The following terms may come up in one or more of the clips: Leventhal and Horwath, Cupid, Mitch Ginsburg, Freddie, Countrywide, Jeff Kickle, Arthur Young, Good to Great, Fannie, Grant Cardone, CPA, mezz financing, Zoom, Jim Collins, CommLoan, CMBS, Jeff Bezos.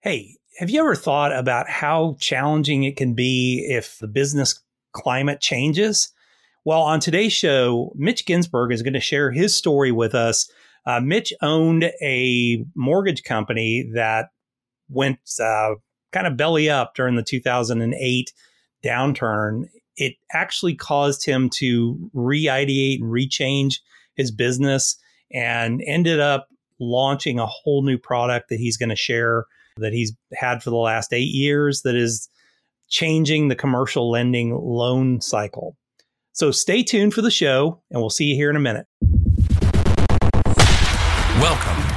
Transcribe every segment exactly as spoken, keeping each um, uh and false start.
Hey, have you ever thought about how challenging it can be if the business climate changes? Well, on today's show, Mitch Ginsburg is going to share his story with us. Uh, Mitch owned a mortgage company that went uh, kind of belly up during the two thousand eight downturn. It actually caused him to re-ideate and rechange his business and ended up launching a whole new product that he's going to share that he's had for the last eight years that is changing the commercial lending loan cycle. So stay tuned for the show, and we'll see you here in a minute. Welcome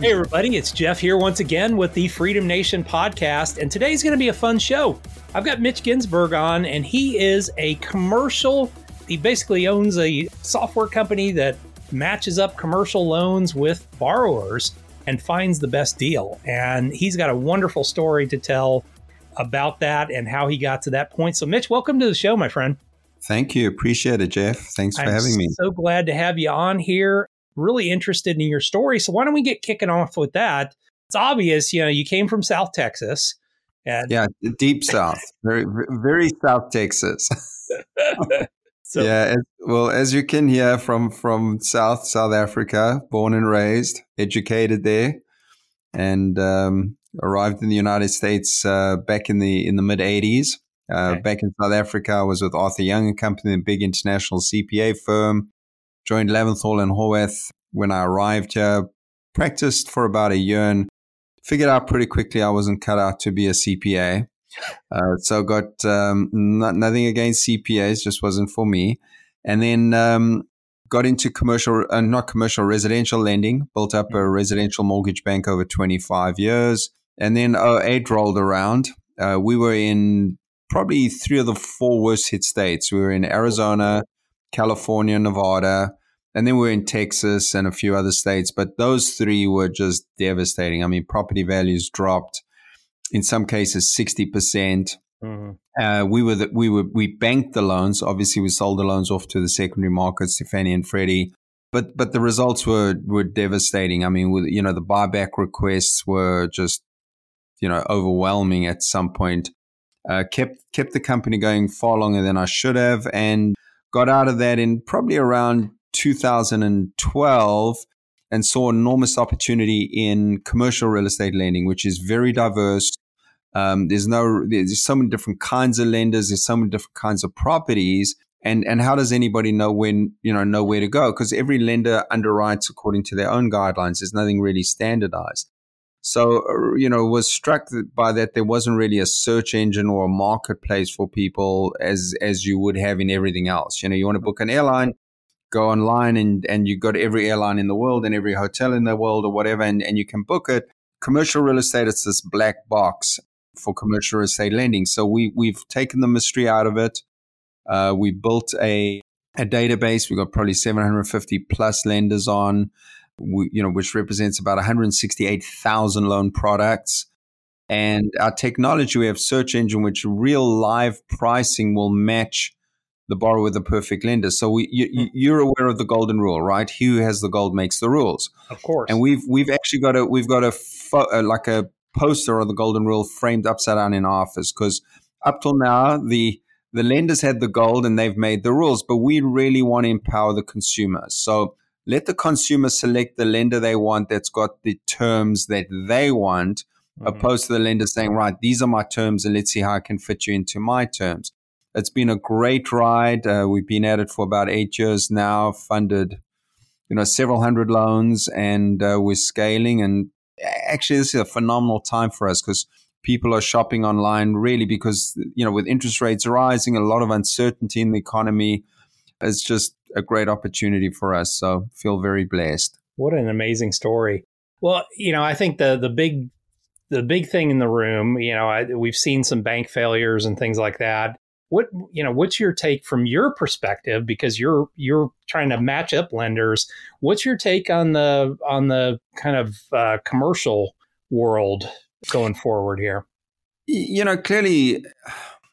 Hey, everybody, it's Jeff here once again with the Freedom Nation Podcast, and today's going to be a fun show. I've got Mitch Ginsburg on, and he is a commercial. He basically owns a software company that matches up commercial loans with borrowers and finds the best deal. And he's got a wonderful story to tell about that and how he got to that point. So, Mitch, welcome to the show, my friend. Thank you. Appreciate it, Jeff. Thanks for I'm having me. So glad to have you on here. Really interested in your story. So why don't we get kicking off with that? It's obvious, you know, you came from South Texas. And yeah, deep South, very, very South Texas. so, yeah, as, well, as you can hear from from South South Africa, born and raised, educated there, and um, arrived in the United States uh, back in the in the mid eighties. Uh, okay. Back in South Africa, I was with Arthur Young and Company, a big international C P A firm. Joined Leventhal and Horwath when I arrived here. Practiced for about a year and figured out pretty quickly I wasn't cut out to be a C P A. Uh, so got um, not, nothing against C P As, just wasn't for me. And then um, got into commercial, uh, not commercial, residential lending, built up a residential mortgage bank over twenty-five years. And then oh eight rolled around. Uh, we were in probably three of the four worst hit states. We were in Arizona, California, Nevada, and then we were in Texas and a few other states, but those three were just devastating. I mean, property values dropped in some cases sixty percent. Mm-hmm. Uh, we were the, we were we banked the loans. Obviously, we sold the loans off to the secondary markets, to Fannie and Freddie, but but the results were were devastating. I mean, with, you know, the buyback requests were just, you know, overwhelming at some point. Uh, kept kept the company going far longer than I should have, and got out of that in probably around two thousand twelve and saw enormous opportunity in commercial real estate lending, which is very diverse. Um, there's no, there's so many different kinds of lenders. There's so many different kinds of properties. And and how does anybody know when, you know, know where to go? Because every lender underwrites according to their own guidelines. There's nothing really standardized. So, you know, was struck by that there wasn't really a search engine or a marketplace for people as as you would have in everything else. You know, you want to book an airline, go online and, and you've got every airline in the world and every hotel in the world or whatever, and, and you can book it. Commercial real estate, it's this black box for commercial real estate lending. So we, we've taken the mystery out of it. Uh, we built a, a database. We've got probably seven hundred fifty plus lenders on. We, you know, which represents about one hundred sixty-eight thousand loan products. And our technology, we have search engine, which real live pricing will match the borrower with the perfect lender. So we, you, you're aware of the golden rule, right? He who has the gold makes the rules. Of course. And we've we've actually got a we've got a fo- like a poster of the golden rule framed upside down in our office, because up till now the the lenders had the gold and they've made the rules, but we really want to empower the consumer. So let the consumer select the lender they want that's got the terms that they want, mm-hmm. opposed to the lender saying, right, these are my terms and let's see how I can fit you into my terms. It's been a great ride. Uh, we've been at it for about eight years now, funded, you know, several hundred loans, and uh, we're scaling. And actually, this is a phenomenal time for us because people are shopping online really because, you know, with interest rates rising, a lot of uncertainty in the economy, it's just a great opportunity for us. So feel very blessed. What an amazing story. Well, you know, I think the the big the big thing in the room, you know, I, we've seen some bank failures and things like that. What, you know, what's your take from your perspective, because you're you're trying to match up lenders? What's your take on the on the kind of uh, commercial world going forward here? You know, clearly,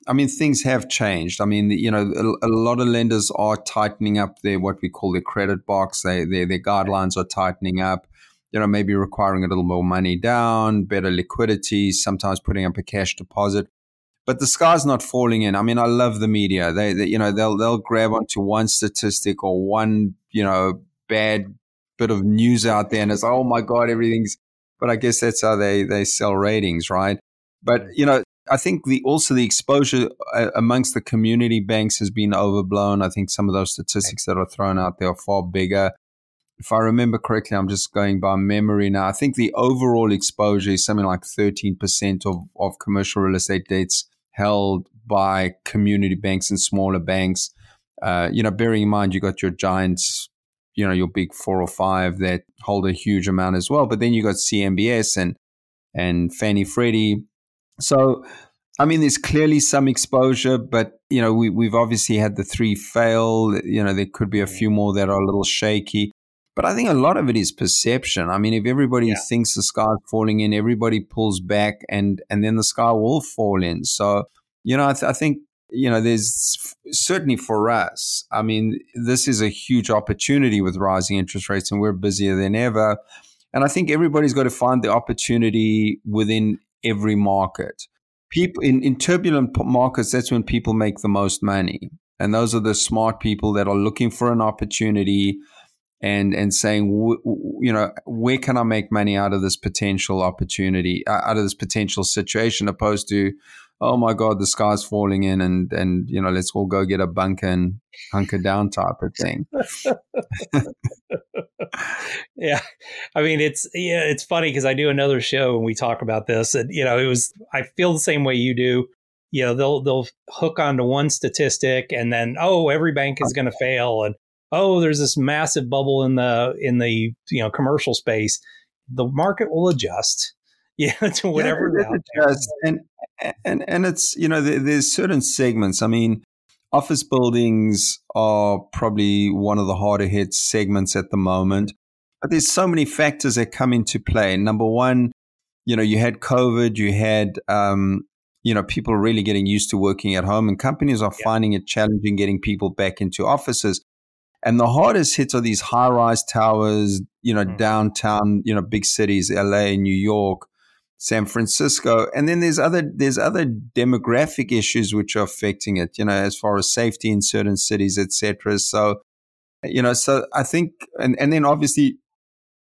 I mean, things have changed. I mean, you know, a, a lot of lenders are tightening up their, what we call their credit box. They, they, their guidelines are tightening up, you know, maybe requiring a little more money down, better liquidity, sometimes putting up a cash deposit. But the sky's not falling in. I mean, I love the media. They, they you know, they'll, they'll grab onto one statistic or one, you know, bad bit of news out there and it's, oh my God, everything's, but I guess that's how they, they sell ratings, right? But, you know, I think the also the exposure amongst the community banks has been overblown. I think some of those statistics that are thrown out there are far bigger. If I remember correctly, I'm just going by memory now, I think the overall exposure is something like thirteen percent of, of commercial real estate debts held by community banks and smaller banks. Uh, you know, bearing in mind, you got your giants, you know, your big four or five that hold a huge amount as well. But then you got C M B S and, and Fannie, Freddie. So, I mean, there's clearly some exposure, but, you know, we, we've obviously had the three fail. You know, there could be a few more that are a little shaky. But I think a lot of it is perception. I mean, if everybody yeah. thinks the sky is falling in, everybody pulls back and, and then the sky will fall in. So, you know, I, th- I think, you know, there's f- certainly for us, I mean, this is a huge opportunity with rising interest rates and we're busier than ever. And I think everybody's got to find the opportunity within every market. People in, in turbulent markets, that's when people make the most money. And those are the smart people that are looking for an opportunity and and saying, w- w- you know, where can I make money out of this potential opportunity, uh, out of this potential situation, opposed to, oh my God, the sky's falling in and, and you know, let's all go get a bunker and hunker down type of thing. Yeah. I mean, it's, yeah, it's funny because I do another show and we talk about this and, you know, it was, I feel the same way you do. You know, they'll, they'll hook onto one statistic and then, oh, every bank is going to fail. And, oh, there's this massive bubble in the, in the, you know, commercial space. The market will adjust. Yeah, to whatever. Yeah, it does. And, and, and it's, you know, there, there's certain segments. I mean, office buildings are probably one of the harder hit segments at the moment. But there's so many factors that come into play. Number one, you know, you had COVID, you had, um, you know, people really getting used to working at home and companies are yeah. finding it challenging getting people back into offices. And the hardest hits are these high-rise towers, you know, mm. downtown, you know, big cities, L A, New York, San Francisco, and then there's other there's other demographic issues which are affecting it, you know, as far as safety in certain cities, et cetera. So, you know, so I think, and, and then obviously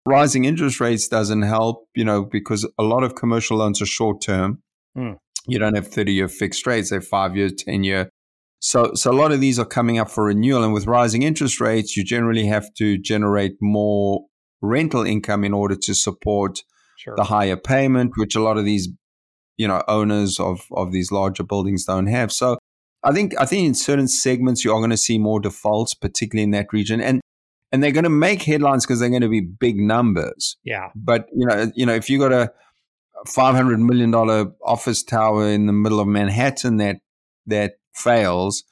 rising interest rates doesn't help, you know, because a lot of commercial loans are short term. Mm. You don't have thirty-year fixed rates, they're five-year, ten-year. So, so a lot of these are coming up for renewal, and with rising interest rates, you generally have to generate more rental income in order to support Sure. the higher payment, which a lot of these, you know, owners of, of these larger buildings don't have. So I think I think in certain segments you are going to see more defaults, particularly in that region. And and they're going to make headlines because they're going to be big numbers. Yeah. But you know, you know, if you got a five hundred million dollar office tower in the middle of Manhattan that that fails,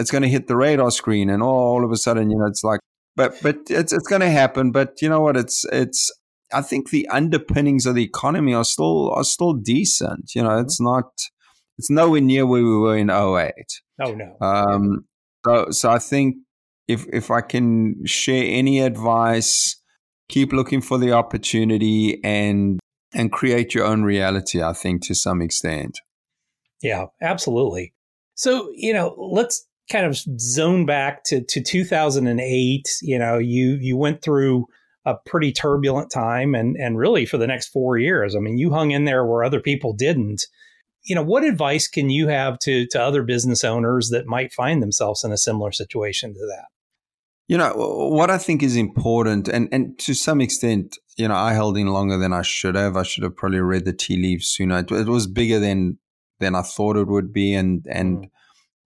it's going to hit the radar screen and oh, all of a sudden, you know, it's like but but it's it's going to happen. But you know what, it's it's I think the underpinnings of the economy are still are still decent. You know, it's not, it's nowhere near where we were in oh eight. Oh no. Um, so, so I think if if I can share any advice, keep looking for the opportunity and and create your own reality. I think to some extent. Yeah, absolutely. So you know, let's kind of zone back to, to two thousand eight. You know, you you went through a pretty turbulent time and and really for the next four years. I mean, you hung in there where other people didn't. You know, what advice can you have to to other business owners that might find themselves in a similar situation to that? You know, what I think is important and, and to some extent, you know, I held in longer than I should have. I should have probably read the tea leaves sooner. It, it was bigger than than I thought it would be. And and mm.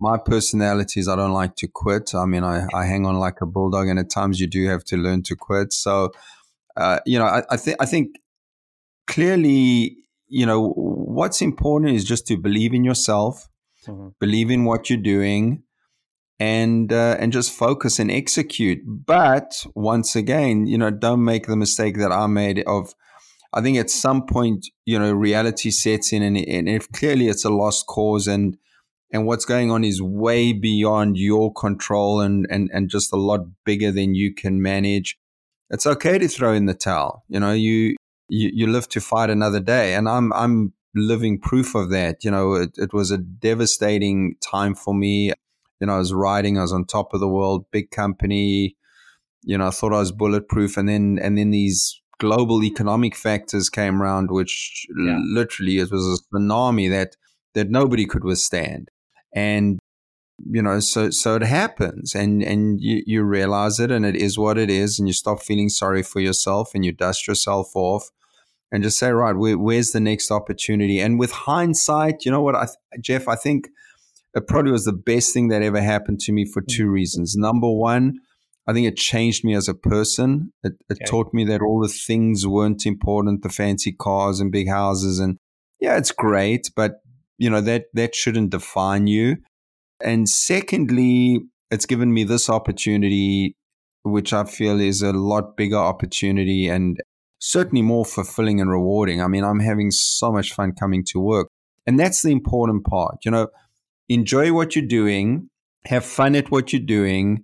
my personality is I don't like to quit. I mean, I, I hang on like a bulldog, and at times you do have to learn to quit. So, uh, you know, I, I think I think clearly, you know, what's important is just to believe in yourself, mm-hmm. believe in what you're doing, and uh, and just focus and execute. But once again, you know, don't make the mistake that I made of. I think at some point, you know, reality sets in, and, and if clearly it's a lost cause, and and what's going on is way beyond your control, and and and just a lot bigger than you can manage, it's okay to throw in the towel. You know, you you, you live to fight another day, and I'm I'm living proof of that. You know, it, it was a devastating time for me. You know, I was riding, I was on top of the world, big company. You know, I thought I was bulletproof, and then and then these. global economic factors came around, which yeah. l- literally it was a tsunami that that nobody could withstand. And, you know, so so it happens, and, and you, you realize it, and it is what it is, and you stop feeling sorry for yourself, and you dust yourself off and just say, right, where, where's the next opportunity? And with hindsight, you know what, I th- Jeff, I think it probably was the best thing that ever happened to me for two reasons. Number one, I think it changed me as a person. It, it okay. taught me that all the things weren't important, the fancy cars and big houses. And yeah, it's great, but you know, that, that shouldn't define you. And secondly, it's given me this opportunity, which I feel is a lot bigger opportunity and certainly more fulfilling and rewarding. I mean, I'm having so much fun coming to work. And that's the important part. You know, enjoy what you're doing, have fun at what you're doing,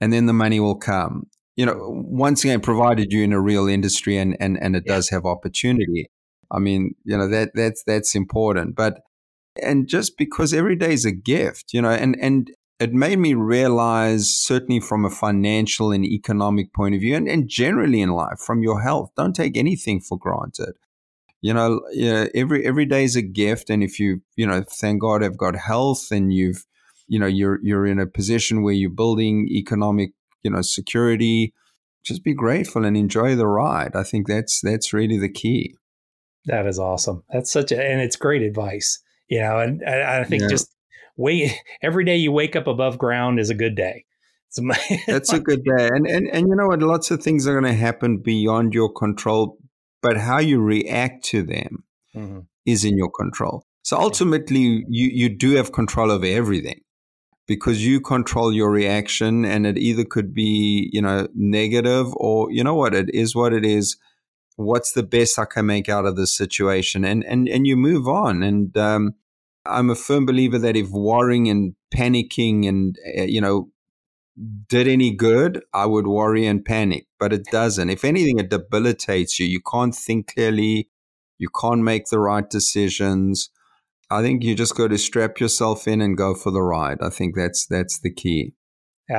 and then the money will come. You know, once again, provided you're in a real industry and and, and it yeah. does have opportunity. I mean, you know, that that's that's important. But and just because every day is a gift, you know, and, and it made me realize, certainly from a financial and economic point of view, and, and generally in life, from your health, don't take anything for granted. You know, yeah, every every day is a gift. And if you, you know, thank God I've got health, and you've you know, you're you're in a position where you're building economic, you know, security. Just be grateful and enjoy the ride. I think that's that's really the key. That is awesome. That's such a, and it's great advice. You know, and I, I think yeah. just wait. Every day you wake up above ground is a good day. It's my, that's a good day, and and and you know what? Lots of things are going to happen beyond your control, but how you react to them mm-hmm. is in your control. So ultimately, you you do have control over everything, because you control your reaction, and it either could be, you know, negative or, you know what, it is what it is. What's the best I can make out of this situation? And and and you move on. And um, I'm a firm believer that if worrying and panicking and, uh, you know, did any good, I would worry and panic, but it doesn't. If anything, it debilitates you. You can't think clearly. You can't make the right decisions. I think you just got to strap yourself in and go for the ride. I think that's that's the key.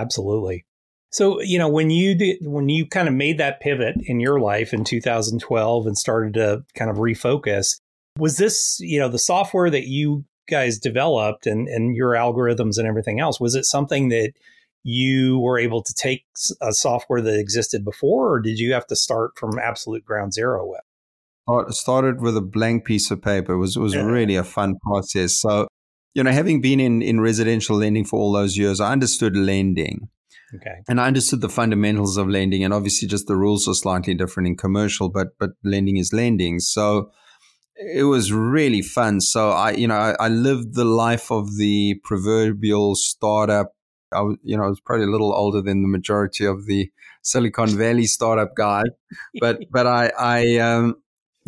Absolutely. So, you know, when you did, when you kind of made that pivot in your life in two thousand twelve and started to kind of refocus, was this, you know, the software that you guys developed and, and your algorithms and everything else, was it something that you were able to take a software that existed before, or did you have to start from absolute ground zero with? Started with a blank piece of paper. It was it was yeah. really a fun process. So, you know, having been in, in residential lending for all those years, I understood lending. Okay. And I understood the fundamentals of lending, and obviously just the rules are slightly different in commercial, but but lending is lending. So it was really fun. So I, you know, I, I lived the life of the proverbial startup. I was, you know, I was probably a little older than the majority of the Silicon Valley startup guy, but but I I um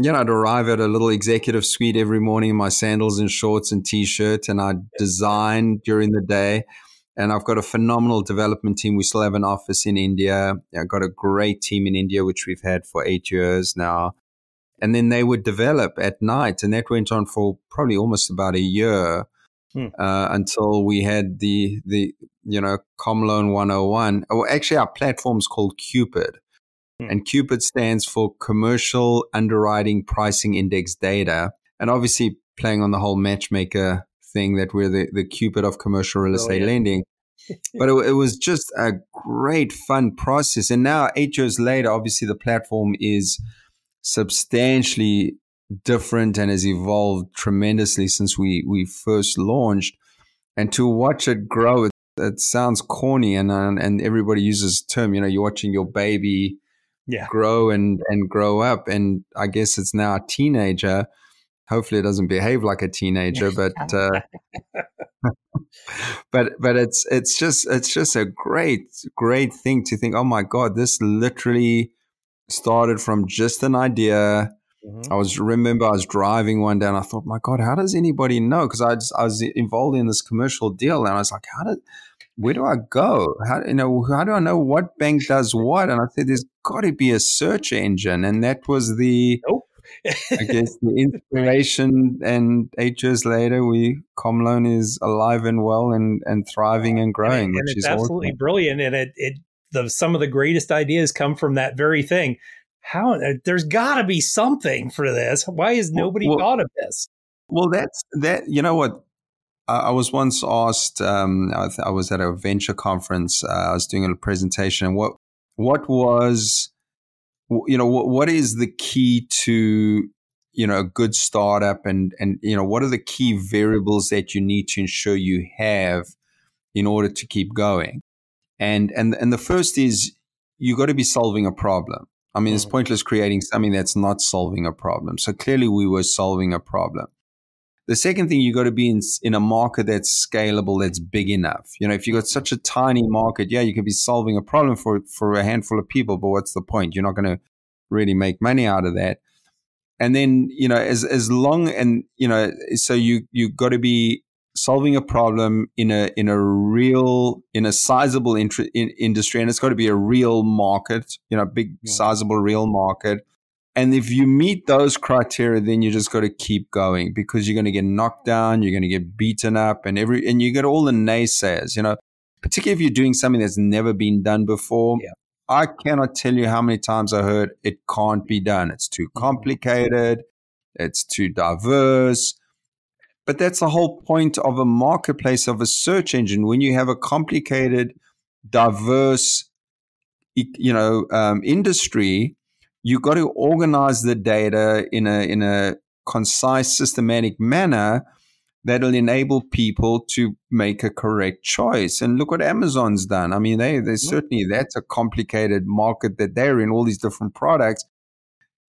you know, I'd arrive at a little executive suite every morning in my sandals and shorts and T-shirt, and I'd design during the day. And I've got a phenomenal development team. We still have an office in India. I've got a great team in India, which we've had for eight years now. And then they would develop at night, and that went on for probably almost about a year hmm. uh, until we had the, the you know, CommLoan one oh one. Oh, actually, our platform's called Cupid. And Cupid stands for Commercial Underwriting Pricing Index Data. And obviously playing on the whole matchmaker thing that we're the, the Cupid of commercial real estate oh, yeah. lending. But it, it was just a great fun process. And now eight years later, obviously the platform is substantially different and has evolved tremendously since we, we first launched. And to watch it grow, it, it sounds corny, and, and everybody uses the term, you know, you're watching your baby yeah. grow and, and grow up. And I guess it's now a teenager. Hopefully it doesn't behave like a teenager, but uh, but but it's it's just it's just a great great thing to think, oh my God, this literally started from just an idea. Mm-hmm. I was remember I was driving one day and I thought, my God, how does anybody know? Because I just, I was involved in this commercial deal and I was like, how did where do I go? How you know how do I know what bank does what? And I said, there's got to be a search engine, and that was the. Nope. I guess the inspiration, and eight years later, we CommLoan is alive and well and, and thriving and growing, and, and which it's is absolutely awesome. Brilliant. And it, it the some of the greatest ideas come from that very thing. How there's got to be something for this. Why has nobody well, thought of this? Well, that's that. You know what? I, I was once asked. Um, I, I was at a venture conference. Uh, I was doing a presentation, and what what was you know, what, what is the key to, you know, a good startup, and, and, you know, what are the key variables that you need to ensure you have in order to keep going? And, and, and the first is you got to be solving a problem. I mean, it's pointless creating something that's not solving a problem. So clearly we were solving a problem. The second thing, you got to be in, in a market that's scalable, that's big enough. You know, if you got such a tiny market, yeah, you could be solving a problem for, for a handful of people, but what's the point? You're not going to really make money out of that. And then, you know, as as long and you know, so you you got to be solving a problem in a in a real in a sizable intre, in, industry, and it's got to be a real market, you know, big, yeah. sizable real market. And if you meet those criteria, then you just got to keep going, because you're going to get knocked down, you're going to get beaten up, and every and you get all the naysayers, you know, particularly if you're doing something that's never been done before. Yeah. I cannot tell you how many times I heard it can't be done. It's too complicated. It's too diverse. But that's the whole point of a marketplace, of a search engine. When you have a complicated, diverse, you know, um, industry, you've got to organize the data in a in a concise, systematic manner that'll enable people to make a correct choice. And look what Amazon's done. I mean, they they certainly, that's a complicated market that they're in, all these different products.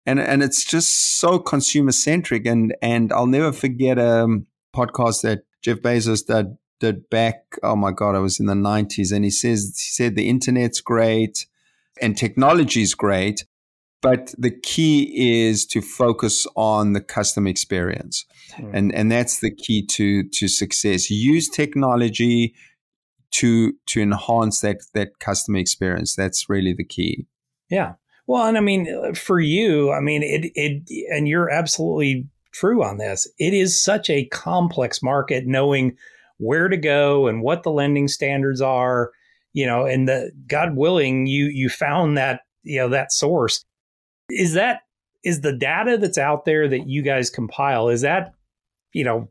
And and it's just so consumer centric. And and I'll never forget a podcast that Jeff Bezos did, did back, oh my God, I was in the nineties. And he says he said the internet's great and technology's great, but the key is to focus on the customer experience. Mm. And, and that's the key to, to success. Use technology to, to enhance that, that customer experience. That's really the key. Yeah. Well, and I mean, for you, I mean, it, it, and you're absolutely true on this. It is such a complex market, knowing where to go and what the lending standards are, you know, and the God willing, you, you found that, you know, that source. Is that, is the data that's out there that you guys compile, is that, you know,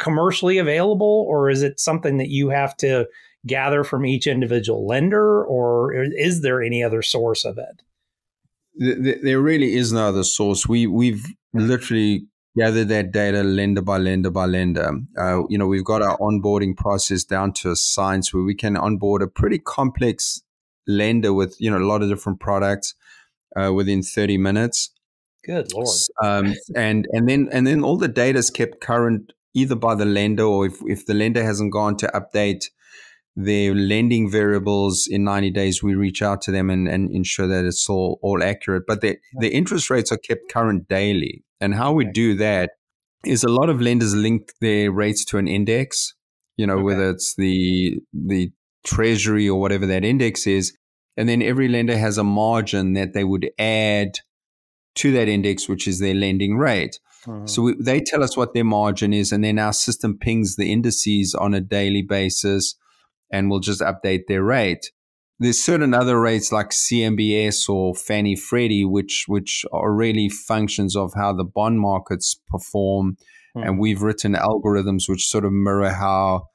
commercially available, or is it something that you have to gather from each individual lender, or is there any other source of it? There really is no other source. We, we've literally gathered that data lender by lender by lender. Uh, you know, we've got our onboarding process down to a science, where we can onboard a pretty complex lender with, you know, a lot of different products. Uh, within thirty minutes. Good Lord. Um, and and then and then all the data is kept current, either by the lender, or if, if the lender hasn't gone to update their lending variables in ninety days, we reach out to them and, and ensure that it's all, all accurate. But the, the interest rates are kept current daily. And how we do that is, a lot of lenders link their rates to an index, you know, okay. whether it's the the treasury or whatever that index is. And then every lender has a margin that they would add to that index, which is their lending rate. Mm-hmm. So we, they tell us what their margin is, and then our system pings the indices on a daily basis, and we'll just update their rate. There's certain other rates like C M B S or Fannie, Freddie, which which are really functions of how the bond markets perform. Mm-hmm. And we've written algorithms which sort of mirror how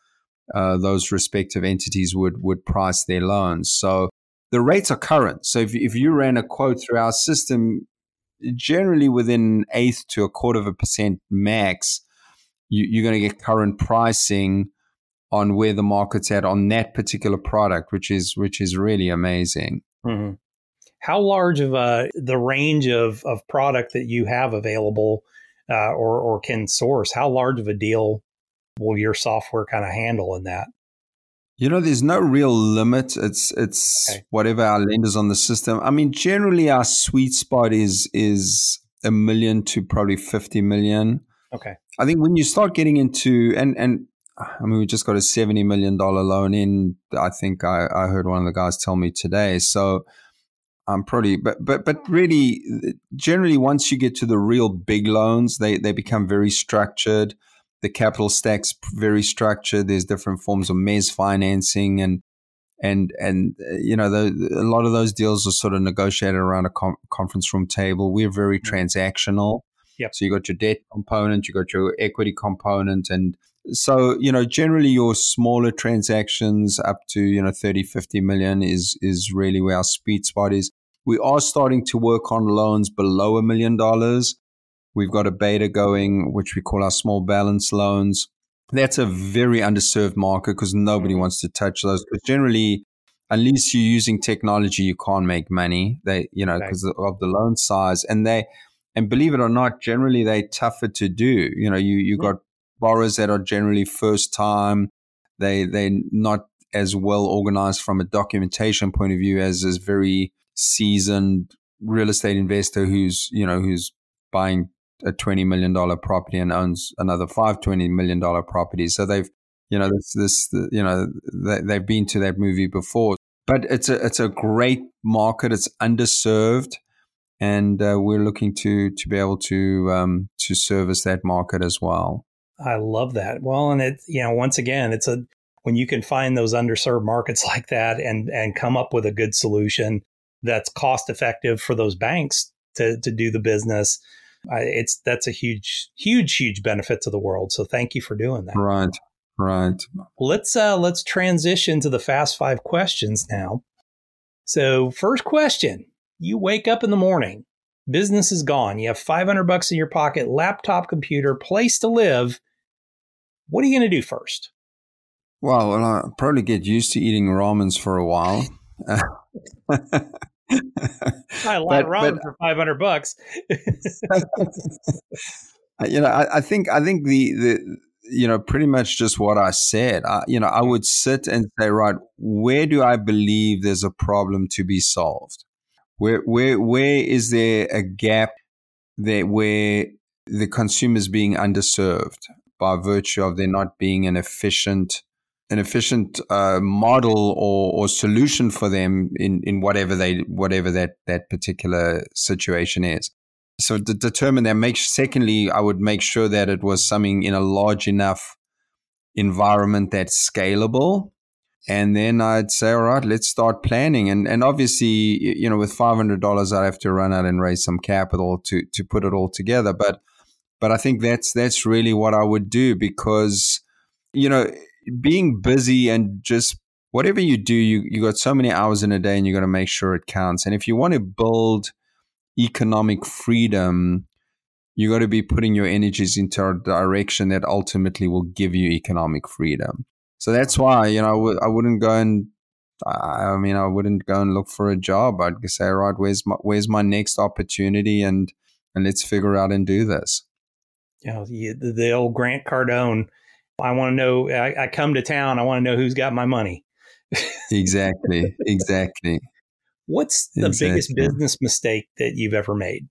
uh, those respective entities would, would price their loans. So the rates are current. So if if you ran a quote through our system, generally within an eighth to a quarter of a percent max, you, you're going to get current pricing on where the market's at on that particular product, which is which is really amazing. Mm-hmm. how large of a the range of, of product that you have available uh, or, or can source, how large of a deal will your software kind of handle in that? You know, there's no real limit. It's it's okay. Whatever our lenders on the system. I mean, generally our sweet spot is is a million to probably fifty million. Okay. I think when you start getting into, and, and I mean, we just got a seventy million dollars loan in, I think I, I heard one of the guys tell me today. So I'm probably, but, but, but really generally once you get to the real big loans, they, they become very structured. The capital stack's very structured. There's different forms of mezz financing and, and, and, you know, the, a lot of those deals are sort of negotiated around a com- conference room table. We're very transactional. Yep. So you got your debt component, you got your equity component. And so, you know, generally your smaller transactions up to, you know, thirty, fifty million is, is really where our sweet spot is. We are starting to work on loans below a million dollars. We've got a beta going, which we call our small balance loans. That's a very underserved market because nobody wants to touch those. But generally, unless you're using technology, you can't make money. They, you know, because right. of the loan size. And they, and believe it or not, generally they're tougher to do. You know, you you got borrowers that are generally first time. They they're not as well organized from a documentation point of view as this very seasoned real estate investor who's you know who's buying a twenty million dollars property and owns another five twenty million dollars properties. So they've you know this this you know they, they've been to that movie before. But it's a it's a great market. It's underserved. And uh, we're looking to to be able to um, to service that market as well. I love that. Well, and it you know once again, it's a when you can find those underserved markets like that and and come up with a good solution that's cost effective for those banks to to do the business. Uh, it's that's a huge huge huge benefit to the world. So thank you for doing that. Right, right. Let's uh, let's transition to the fast five questions now. So first question. You wake up in the morning, business is gone. You have five hundred bucks in your pocket, laptop, computer, place to live. What are you going to do first? Well, well, I'll probably get used to eating ramens for a while. I a lot but, of ramen but, for five hundred bucks. you know, I, I think, I think the, the, you know, pretty much just what I said, I, you know, I would sit and say, right, where do I believe there's a problem to be solved? Where where where is there a gap that where the consumer is being underserved by virtue of there not being an efficient an efficient uh, model or, or solution for them in, in whatever they whatever that, that particular situation is? So to determine that. Make secondly, I would make sure that it was something in a large enough environment that's scalable. And then I'd say, all right, let's start planning. And and obviously, you know, with five hundred dollars, I'd have to run out and raise some capital to to put it all together. But but I think that's that's really what I would do because, you know, being busy and just whatever you do, you, you got so many hours in a day and you got to make sure it counts. And if you want to build economic freedom, you got to be putting your energies into a direction that ultimately will give you economic freedom. So that's why, you know, I, w- I wouldn't go and, I mean, I wouldn't go and look for a job. I'd say, all right, where's my, where's my next opportunity and, and let's figure out and do this. You know, the, the old Grant Cardone, I want to know, I, I come to town, I want to know who's got my money. Exactly, exactly. What's the exactly. biggest business mistake that you've ever made?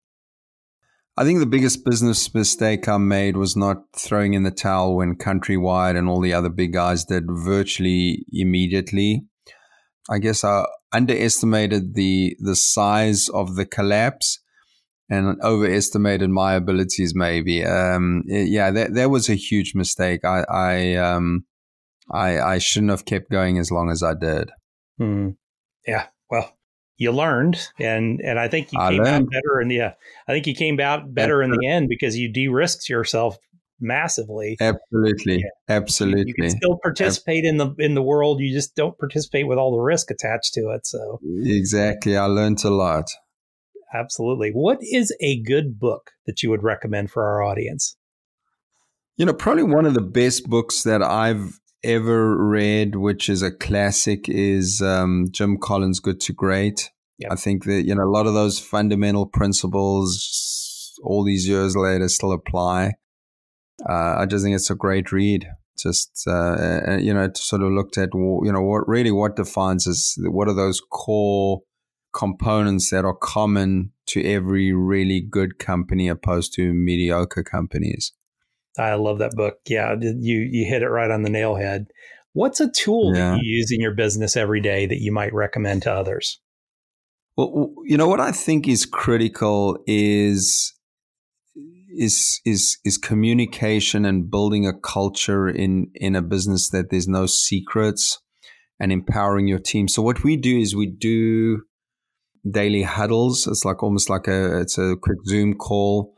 I think the biggest business mistake I made was not throwing in the towel when Countrywide and all the other big guys did virtually immediately. I guess I underestimated the the size of the collapse and overestimated my abilities maybe. Um, yeah, that, that was a huge mistake. I I, um, I I shouldn't have kept going as long as I did. Hmm. Yeah, well. You learned, and, and I think you I came learned. out better in the. Uh, I think you came out better Absolutely. in the end because you de-risked yourself massively. Absolutely, yeah. Absolutely. You, you can still participate Ab- in the in the world. You just don't participate with all the risk attached to it. So exactly, I learned a lot. Absolutely. What is a good book that you would recommend for our audience? You know, probably one of the best books that I've ever read, which is a classic, is um, Jim Collins' Good to Great. Yep. I think that, you know, a lot of those fundamental principles all these years later still apply. Uh, I just think it's a great read. Just, uh, you know, sort of looked at, you know, what really what defines us, what are those core components that are common to every really good company opposed to mediocre companies. I love that book. Yeah, you you hit it right on the nail head. What's a tool yeah. that you use in your business every day that you might recommend to others? Well, you know, what I think is critical is is is is communication and building a culture in in a business that there's no secrets and empowering your team. So what we do is we do daily huddles. It's like almost like a it's a quick Zoom call.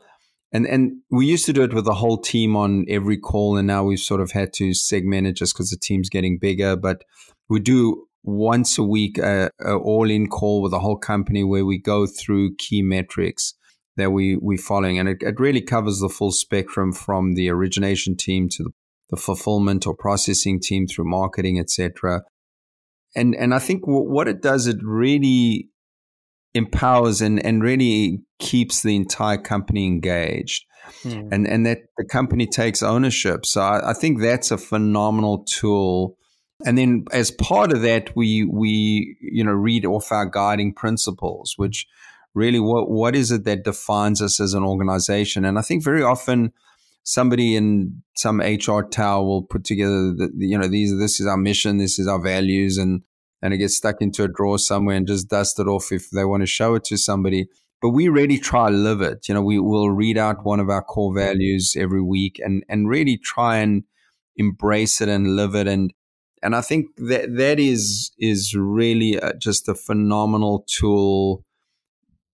And and we used to do it with the whole team on every call, and now we've sort of had to segment it just because the team's getting bigger. But we do once a week a, a all-in call with the whole company where we go through key metrics that we, we're following. And it, it really covers the full spectrum from the origination team to the, the fulfillment or processing team through marketing, et cetera. And, and I think w- what it does, it really empowers and, and really keeps the entire company engaged mm. and, and that the company takes ownership. So I, I think that's a phenomenal tool. And then as part of that, we, we you know, read off our guiding principles, which really what what is it that defines us as an organization? And I think very often somebody in some H R tower will put together, the, you know, these this is our mission, this is our values, and and it gets stuck into a drawer somewhere and just dust it off if they want to show it to somebody. But we really try to live it. You know, we will read out one of our core values every week and and really try and embrace it and live it. And and I think that that is is really a, just a phenomenal tool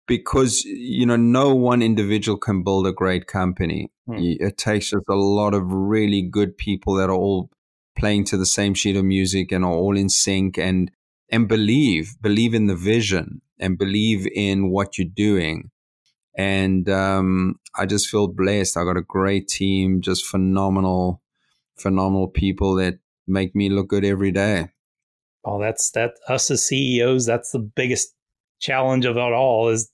because, you know, no one individual can build a great company. Mm. It takes just a lot of really good people that are all playing to the same sheet of music and are all in sync and and believe, believe in the vision and believe in what you're doing. And um, I just feel blessed. I got a great team, just phenomenal, phenomenal people that make me look good every day. Oh, that's that us as C E Os, that's the biggest challenge of it all is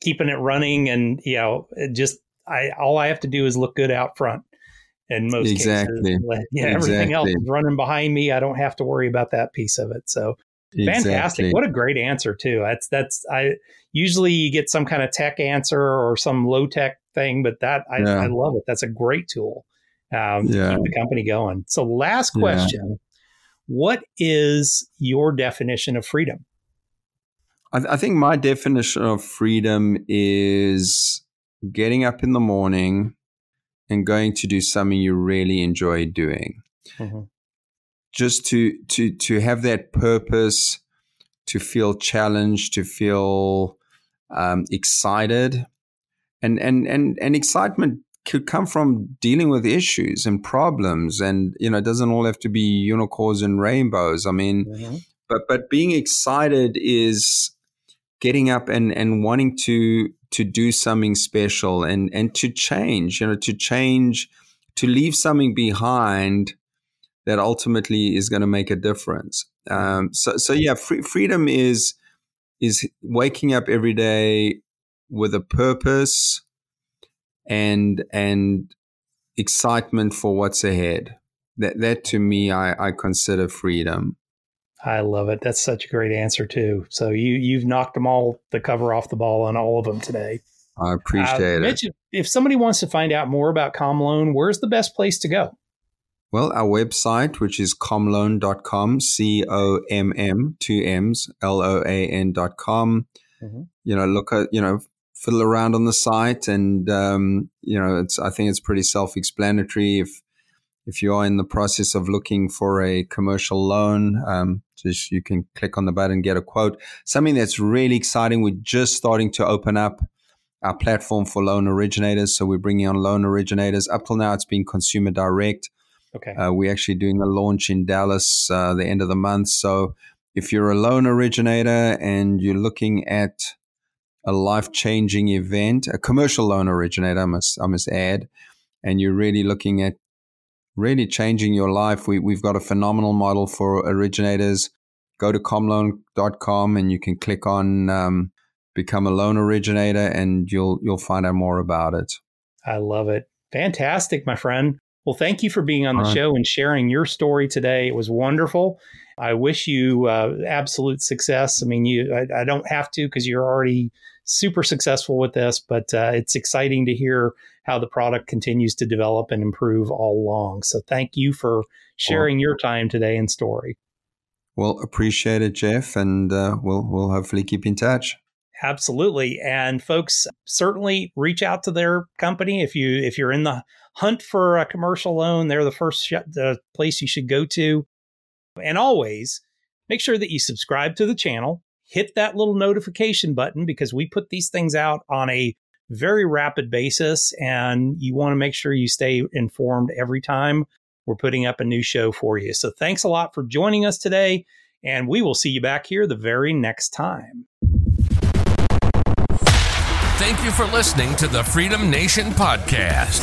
keeping it running. And, you know, it just I all I have to do is look good out front. In most exactly. cases, yeah, exactly. everything else is running behind me. I don't have to worry about that piece of it. So fantastic. Exactly. What a great answer too. That's, that's, I usually you get some kind of tech answer or some low tech thing, but that I, yeah. I love it. That's a great tool um, to yeah. keep the company going. So last question, yeah. what is your definition of freedom? I, th- I think my definition of freedom is getting up in the morning and going to do something you really enjoy doing. Mm-hmm. Just to to to have that purpose, to feel challenged, to feel um, excited. And, and and and excitement could come from dealing with issues and problems. And, you know, it doesn't all have to be unicorns and rainbows. I mean, mm-hmm. but but being excited is getting up and, and wanting to to do something special and, and to change, you know, to change, to leave something behind that ultimately is going to make a difference. Um, so, so yeah, free, freedom is is waking up every day with a purpose and and excitement for what's ahead. That, that to me, I, I consider freedom. I love it. That's such a great answer too. So you, you've knocked them all, the cover off the ball on all of them today. I appreciate uh, Mitch, it. If somebody wants to find out more about CommLoan, where's the best place to go? Well, our website, which is commloan dot com, C O M M, two M's, L O A N dot com. Mm-hmm. You know, look at, you know, fiddle around on the site and, um, you know, it's, I think it's pretty self-explanatory. If, If you are in the process of looking for a commercial loan, um, just you can click on the button, get a quote. Something that's really exciting, we're just starting to open up our platform for loan originators. So we're bringing on loan originators. Up till now, it's been consumer direct. Okay. Uh, we're actually doing a launch in Dallas uh, the end of the month. So if you're a loan originator and you're looking at a life-changing event, a commercial loan originator, I must, I must add, and you're really looking at really changing your life. We, we've got a phenomenal model for originators. go to com loan dot com and you can click on um, become a loan originator, and you'll you'll find out more about it. I love it. Fantastic, my friend. Well, thank you for being on the All show right. and sharing your story today. It was wonderful. I wish you uh, absolute success. I mean, you I, I don't have to because you're already super successful with this, but uh, it's exciting to hear how the product continues to develop and improve all along. So thank you for sharing your time today and story. Well, appreciate it, Jeff, and uh, we'll we'll hopefully keep in touch. Absolutely, and folks, certainly reach out to their company if you if you're in the hunt for a commercial loan. They're the first sh- the place you should go to, and always make sure that you subscribe to the channel. Hit that little notification button because we put these things out on a very rapid basis, and you want to make sure you stay informed every time we're putting up a new show for you. So thanks a lot for joining us today, and we will see you back here the very next time. Thank you for listening to the Freedom Nation podcast.